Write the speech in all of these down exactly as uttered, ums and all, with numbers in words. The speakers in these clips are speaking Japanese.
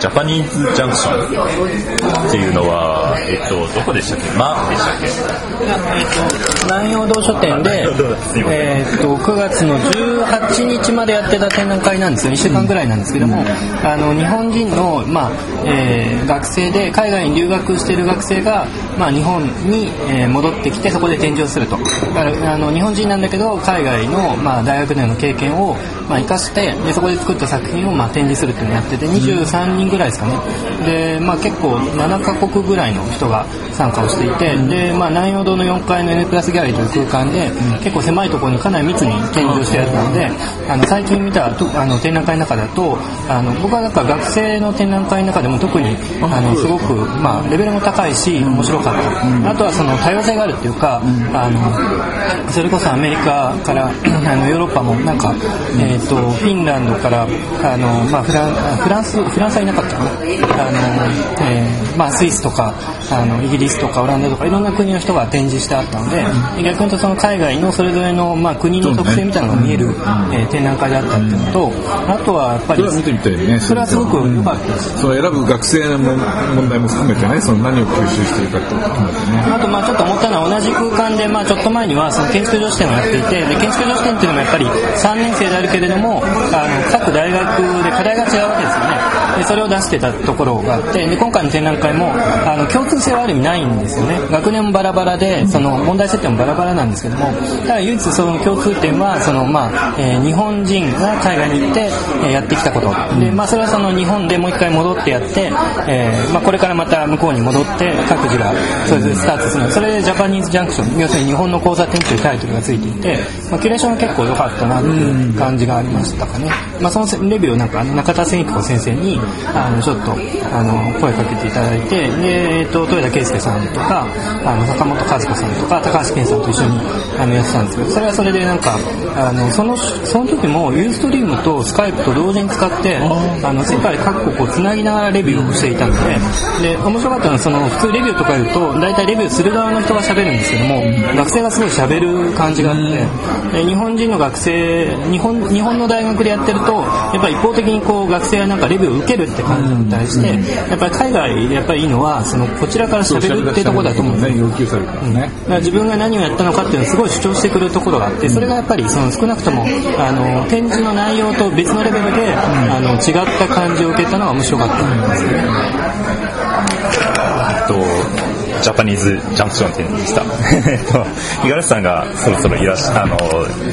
ジャパニーズジャンクションっていうのは、えっと、どこでしたっけ、マでしたっけ、えっと、南陽道書店で、えっと、くがつのじゅうはちにちまでやってた展覧会なんですよ。いっしゅうかんぐらいなんですけども、うん、あの日本人の、まあえー、学生で海外に留学している学生が、まあ、日本に、えー、戻ってきてそこで展示をすると。だからあの日本人なんだけど海外の、まあ、大学内の経験を、まあ、生かしてでそこで作った作品を、まあ、展示するっていうのをやってて、にじゅうさんにんぐらいですかね。で、まあ、結構ななかこくぐらいの人が参加をしていて、うん、で、まあ、南陽堂のよんかいの N プラスギャラリーという空間で、うん、結構狭いところにかなり密に展示をしているので、うん、あの最近見たあの展覧会の中だとあの僕はなんか学生の展覧会の中でも特にあのすごく、まあ、レベルも高いし面白かった、うん、あとはその多様性があるっていうか、うん、あのそれこそアメリカからあのヨーロッパもなんか、えー、とフィンランドからあの、まあ、フラン、フランスフランスはいなかったかな、あの、えーまあ、スイスとかあのイギリスとかオランダとかいろんな国の人が展示してあったので、うん、逆に言うとその海外のそれぞれの、まあ、国の特性みたいなのが見える、うんえー、展覧会であったっていうのと、あとはやっぱりそれは見てみたいね。それはすごく良かったです、うん、その選ぶ学生の問題も含めてね、その何を吸収しているかってことなんですね。あとまあちょっと思ったのは同じ空間で、まあ、ちょっと前にはその建築女子展をやっていて、で建築女子展っていうのもやっぱりさんねん生であるけれどもあの各大学で課題が違うわけですよね。でそれを出してたところがあって、で今回の展覧会もあの共通性はある意味ないんですよね。学年もバラバラでその問題設定もバラバラなんですけども、ただ唯一その共通点はその、まあえー、日本人が海外に行って、えー、やってきたことで、まあ、それはその日本でもう一回戻ってやって、えーまあ、これからまた向こうに戻って各自がそれぞれスタートする。それでジャパニーズジャンクション、要するに日本の講座展というタイトルがついていて、まあ、キュレーションは結構良かったなという感じがありましたかね。まあ、そのレビューをなんか中田千彦子先生にあのちょっとあの声かけていただいて、で、えー、と豊田圭介さんとかあの坂本和子さんとか高橋健さんと一緒にあのやってたんですけど、それはそれでなんかあのそのその時もユーストリームとスカイプと同時に使ってあの世界各国をつなぎながらレビューをしていたので、で面白かったのはその普通レビューとか言うと大体レビューする側の人が喋るんですけども、学生がすごい喋る感じがあって、で日本人の学生日本、日本の大学でやってるとやっぱり一方的にこう学生がなんかレビューを受けるって感じに対して、やっぱり海外でやっぱりいいのはそのこちらから喋るってところだと思うんですよ、ね、要求されるからね、うん、だから自分が何をやったのかっていうのをすごい主張してくるところがあって、それがやっぱりその少なくともあの展示の内容と別のレベルで、うん、あの違った感じを受けたのは面白かったんですよね。えっとジャパニーズジャンクション展でした。五十嵐さんがそろそろいらしあの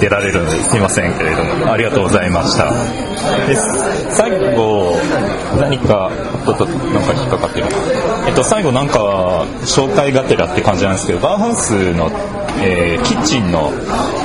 出られるのですみませんけれども、ありがとうございました。で最後何かちょっとなんか引っかかってる。えっと最後なんか紹介がてらって感じなんですけど、バーハウスの、えー、キッチンの、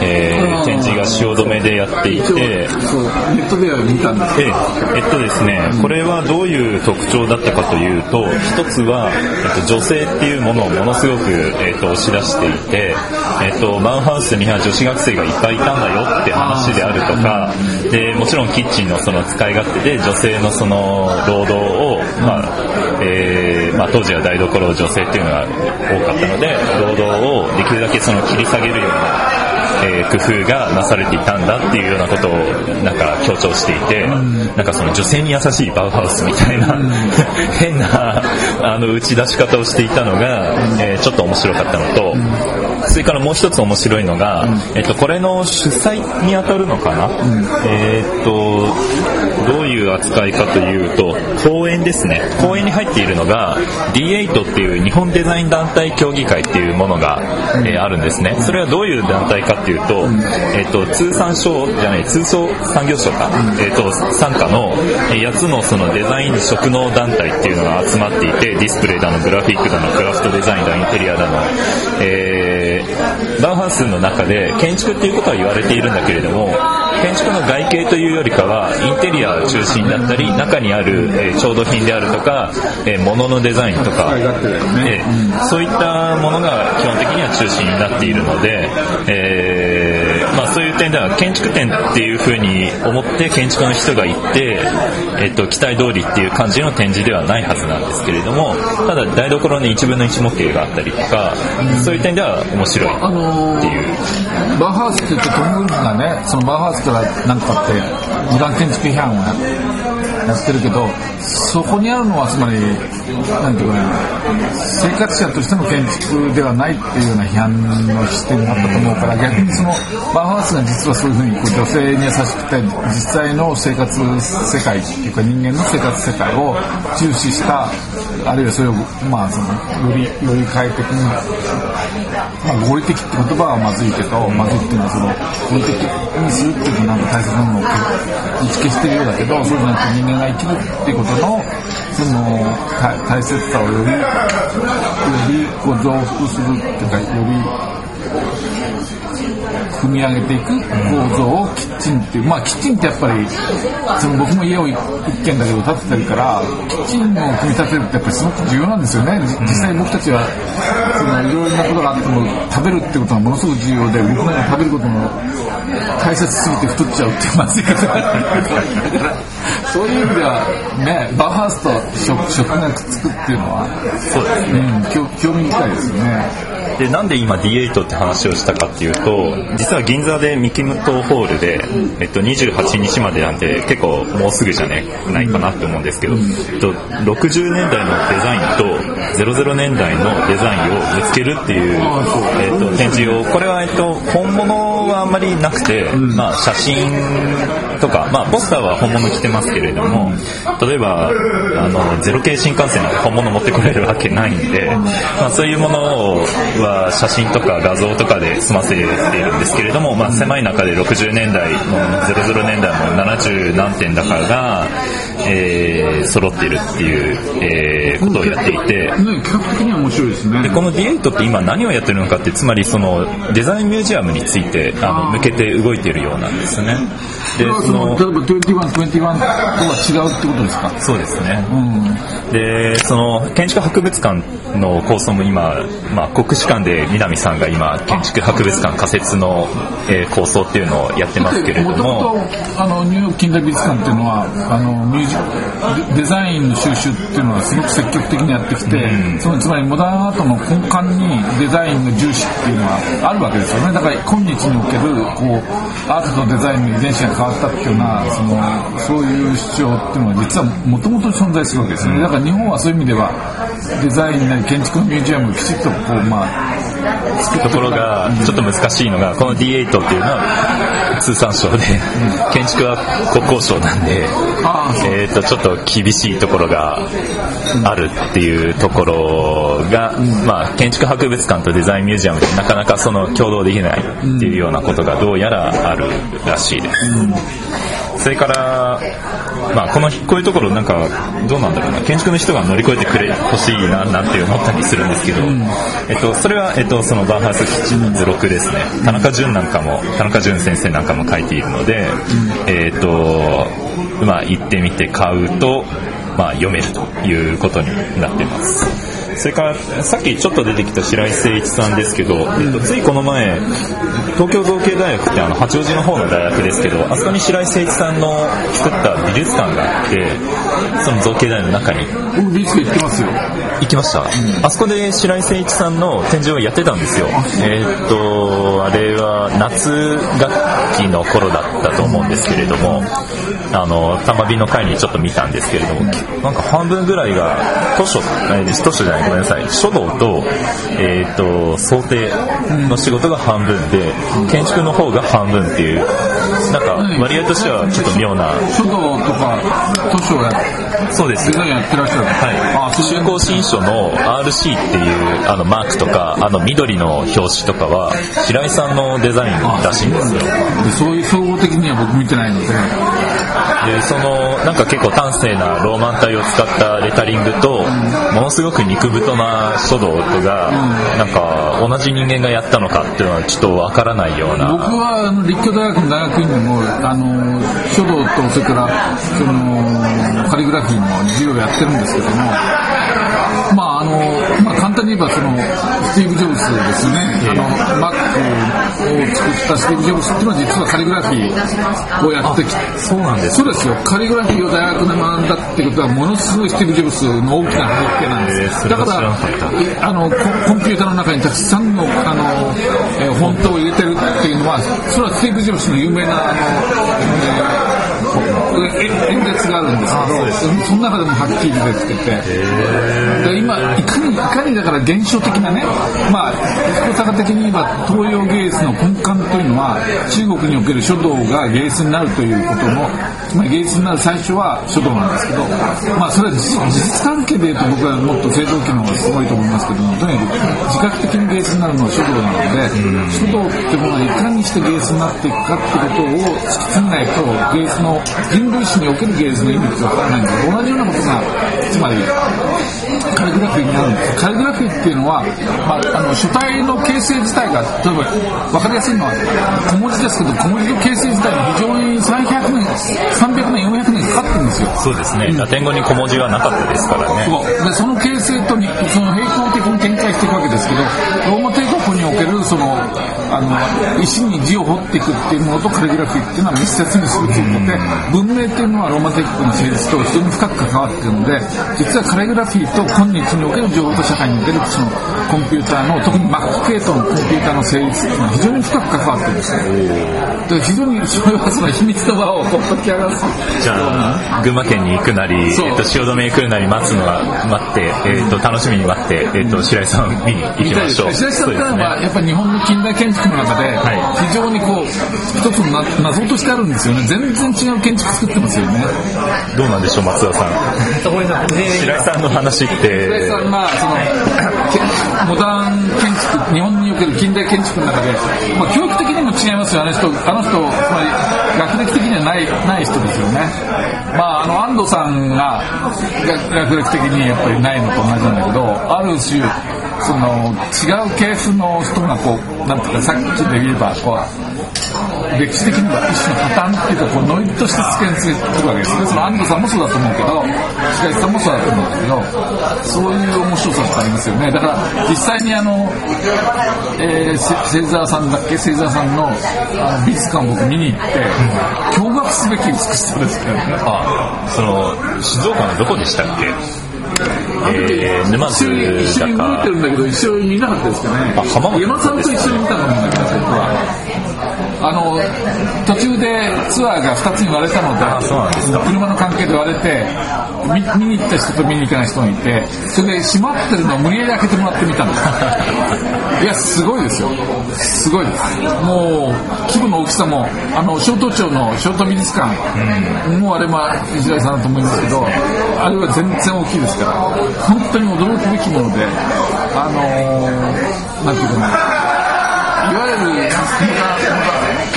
えー、展示が汐留でやっていて、ネットでは見たんですけど、えっとですね、これはどういう特徴だったかというと、一つは、えっと、女性っていうものをものすごく、えー、と押し出していて、えー、とバウハウスには女子学生がいっぱいいたんだよって話であるとかで、もちろんキッチン の, その使い勝手で女性 の, その労働を、まあえーまあ、当時は台所女性っていうのが多かったので労働をできるだけその切り下げるようなえー、工夫がなされていたんだっていうようなことをなんか強調していて、なんかその女性に優しいバウハウスみたいな変なあの打ち出し方をしていたのが、えー、ちょっと面白かったのと、それからもう一つ面白いのが、えー、とこれの主催にあたるのかな、えー、とどういう扱いかというと公演ですね。公演に入っているのが ディーエイト っていう日本デザイン団体協議会っていうものが、えー、あるんですね。それはどういう団体かっていうと、えー、と通産省じゃない通商産業省か、えー、と傘下のやつのそのデザイン職能団体っていうのが集まっていて、ディスプレイだのグラフィックだのクラフトデザインだのインテリアだの、えー、バウハウスの中で建築っていうことは言われているんだけれども、建築の外形というよりかはインテリア中心だったり、中にある、えー、調度品であるとか、えー、物のデザインとか、えー、そういったものが基本的には中心になっているので、えーえーまあ、そういう点では建築展っていう風に思って建築の人が行って、えっと、期待通りっていう感じの展示ではないはずなんですけれども、ただ台所に一分の一模型があったりとか、そういう点では面白いっていう、あのー、バーハウスって言うとトム・ウルフがね、そのバーハウスからなんかって無断建築批判をやってやってるけど、そこにあるのはつまりなんていうか、ね、生活者としての建築ではないっていうような批判の視点があったと思うから、逆にそのバウハウスが実はそういうふうにこう女性に優しくて実際の生活世界っていうか人間の生活世界を重視した、あるいはそれをまあそのよりより快適に、まあ合理的って言葉はまずいけど、まずいっていうのはその合理的にするっていうのはなんか大切なものを打ち消してるようだけど、そうじゃなくて人間が生きるっていうことのその大切さをよりよりこう増幅するっていうか、より組み上げていく構造をキッチンっていう、まあキッチンってやっぱりその僕も家を一軒だけど建ててるから、キッチンを組み立てるってやっぱりすごく重要なんですよね。実際僕たちはそのいろいろなことがあっても食べるってことがものすごく重要で、僕なんか食べることも大切すぎて太っちゃうっていうまずいことがあるからそういう意味ではね、バウハウスと食、食がくっつくっていうのはそうですね、うん、興味深いですね。で、なんで今 ディーエイト って話をしたかっていうと、実は銀座で三木牟島ホールで、えっと、にじゅうはちにちまでなんで結構もうすぐじゃねないかなって思うんですけど、うん、えっと、ろくじゅうねんだいのデザインとぜろぜろねんだいのデザインをぶつけるっていう、えっと、展示を、これは、えっと、本物はあんまりなくて、うん、まあ、写真とか、まあ、ポスターは本物着てますけれども、例えばあのゼロ系新幹線なんか本物持ってこれるわけないんで、まあ、そういうものは写真とか画像とかで済ませているんですけれども、まあ、狭い中でろくじゅうねんだいもぜろぜろねんだいもななじゅうなんてんだからが、えー、揃っているっていう、えー、ことをやっていて、企画的には面白いですね。で、この ディーエイト って今何をやってるのかって、つまりそのデザインミュージアムについてあの向けて動いているようなんですね。で、その例えばにじゅういち、にじゅういちとは違うってことですか。そうですね、うん、で、その建築博物館の構想も今、まあ、国史館で南さんが今建築博物館仮設の、えー、構想っていうのをやってますけれども、もともとあのニューヨーク近代美術館っていうのはあのミュージデザインの収集っていうのはすごく積極的にやってきて、うん、そのつまりモダンアートの根幹にデザインの重視っていうのはあるわけですよね。だから今日におけるこうアートとデザインの遺伝子が変わったっていうような、そのそういう主張っていうのは実はもともと存在するわけですよね。だから日本はそういう意味ではデザインなり建築のミュージアムをきちっとこう、まあ、作ってところがちょっと難しいのが、この ディーエイト っていうのは通産省で、うん、建築は国交省なんで、えー、とちょっと厳しいところがあるっていうところが、うん、まあ、建築博物館とデザインミュージアムでなかなかその共同できないっていうようなことがどうやらあるらしいです、うん。それから、まあ、こ, のこういうところなんかどうなんだろうな、建築の人が乗り越えてくれほしいななんて思ったりするんですけど、うん、えっと、それは、えっと、そのバウハウスななぜろろくですね、田中淳なんかも田中淳先生なんかも書いているので、うん、えー、っとまあ、行ってみて買うと、まあ、読めるということになってます。それからさっきちょっと出てきた白井誠一さんですけど、えっと、ついこの前東京造形大学ってあの八王子の方の大学ですけど、あそこに白井誠一さんの作った美術館があって、その造形大の中に僕美術館行ってますよ。行きました、うん、あそこで白井誠一さんの展示をやってたんですよ。えー、っとあれは夏学期の頃だったと思うんですけれども、あの玉美の会にちょっと見たんですけれども、なんか半分ぐらいが図書図書じゃない、ごめんなさい、書道と、えーと、想定の仕事が半分で、建築の方が半分っていう、なんか割合としてはちょっと妙な。書道とか図書をやって、そうです。デザインやってらっしゃる。はい。竣工新書の アールシー っていうあのマークとか、あの緑の表紙とかは平井さんのデザインらしいんですよ。で、そういう総合的には僕見てないので。で、そのなんか結構端正なローマン体を使ったレタリングと、ものすごく肉太な書道がなんか同じ人間がやったのかっていうのはちょっとわからないような。僕はあの立教大学の大学院でもあの書道とそれからそのカリグラフィーの授業をやってるんですけども、まああのまあ、簡単に言えばそのスティーブ・ジョブズですね、あのマックを作ったスティーブ・ジョブズっていうのは実はカリグラフィーをやってきて、そうなんです。そうですよ、カリグラフィーを大学で学んだってことはものすごいスティーブ・ジョブズの大きな背景なんです。だからあのコンピューターの中にたくさんのあの、えー、フォントを入れてるっていうのは、それはスティーブ・ジョブズの有名なあの、えー演説があるんですけど、 そ, その中でもはっきり出てきてて、今いかにいかにだから現象的なね、まあ彦坂的に言えば東洋芸術の根幹というのは中国における書道が芸術になるということの、つまり芸術になる最初は書道なんですけど、まあそれは事実関係でいうと僕はもっと正常期の方がすごいと思いますけども、とにかく自覚的に芸術になるのは書道なので、書道ってものはいかにして芸術になっていくかってことを突き詰めないと芸術の人類史における芸術の意味ってわからないんです。同じようなことがつまりカリグラフィーになるんです。カリグラフィーっていうのは、まあ、あの書体の形成自体が例えば分かりやすいのは小文字ですけど、小文字の形成自体が非常にさんびゃくねんさんびゃくねんよんひゃくねんかかってるんですよ。そうですね、うん、ラテン語に小文字はなかったですからね。 そうでその形成とその平行的に展開していくわけですけど、ローマ帝国におけるそのあの石に字を彫っていくっていうものとカリグラフィーっていうのは密接にするということで、文明っていうのはローマ帝国の成立と非常に深く関わっているので、実はカリグラフィーと今日における情報社会におけるそのコンピューターの特に Mac 系統のコンピューターの成立っていうのは非常に深く関わっているんですね。非常にそれはその秘密の場を解き明かす。じゃあ群馬県に行くなり、えー、と汐留に来るなり待つのは待って、えー、と楽しみに待って、えー、と白井さん見に行きましょう。白井さんからはやっぱり日本の近代建築の中で非常にこう一つの謎としてあるんですよね。全然違う建築作ってますよね。どうなんでしょう松田さん白井さんの話って。白井さんはそのモダン建築、日本における近代建築の中で、まあ、教育的にも違いますよね。あの人、あの人つまり学歴的にはない、ない人ですよね。まあ、あの安藤さんが学歴的にやっぱりないのと同じなんだけど、ある種その違う系譜の人がこうなんていうか、さっきで言えばこう歴史的には一種の破綻っていうか、こうノイズとして出現するわけですね。その安藤さんもそうだと思うけど、白井さんもそうだと思うんですけど、そういう面白さってありますよね。だから実際にあの、えー、清澤さんだっけ、清澤さんの美術館を僕見に行って、うん、驚愕すべき美しさですけどね。あ、その静岡のどこでしたっけ。えー、沼津だか一緒に動いてるんだけど一緒に見なかったですかね。あ、浜松山さんと一緒に見たと思うんだけど、僕はあの途中でツアーがふたつに割れたの で, あそうなんですか。車の関係で割れて 見, 見に行った人と見に行かない人がいて、それで閉まってるのを無理やり開けてもらってみたんですいやすごいですよ、すごいです。もう規模の大きさもあの小東町の小東美術館、うん、もうあれも石田さんだと思いますけど、あれは全然大きいですから本当に驚くべきもので、あのー、なんていうかな、いわゆる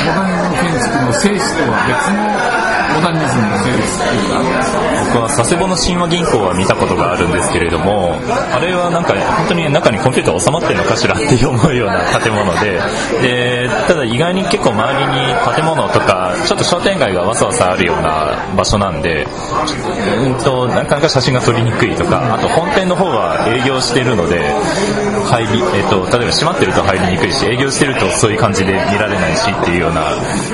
モダンの建築の性質とは別のモダニズムの性質というか、僕は佐世保の神話銀行は見たことがあるんですけれども、あれはなんか本当に中にコンピューター収まってるのかしらって思うような建物 で, でただ意外に結構周りに建物とかちょっと商店街がわさわさあるような場所なんで、うんとなかなか写真が撮りにくいとか、あと本店の方は営業してるので入り、えっと、例えば閉まってると入りにくいし、営業してるとそういう感じで見られないしっていうような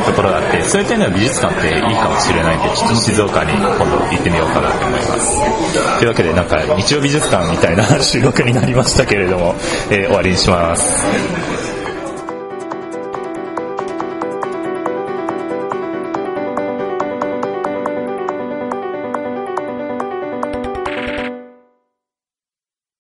ところがあって、そういう点では美術館っていいかもしれないんで、ちょっと静岡に今度行ってみようかなと思います。というわけでなんか日曜美術館みたいな収録になりましたけれども、えー、終わりにします。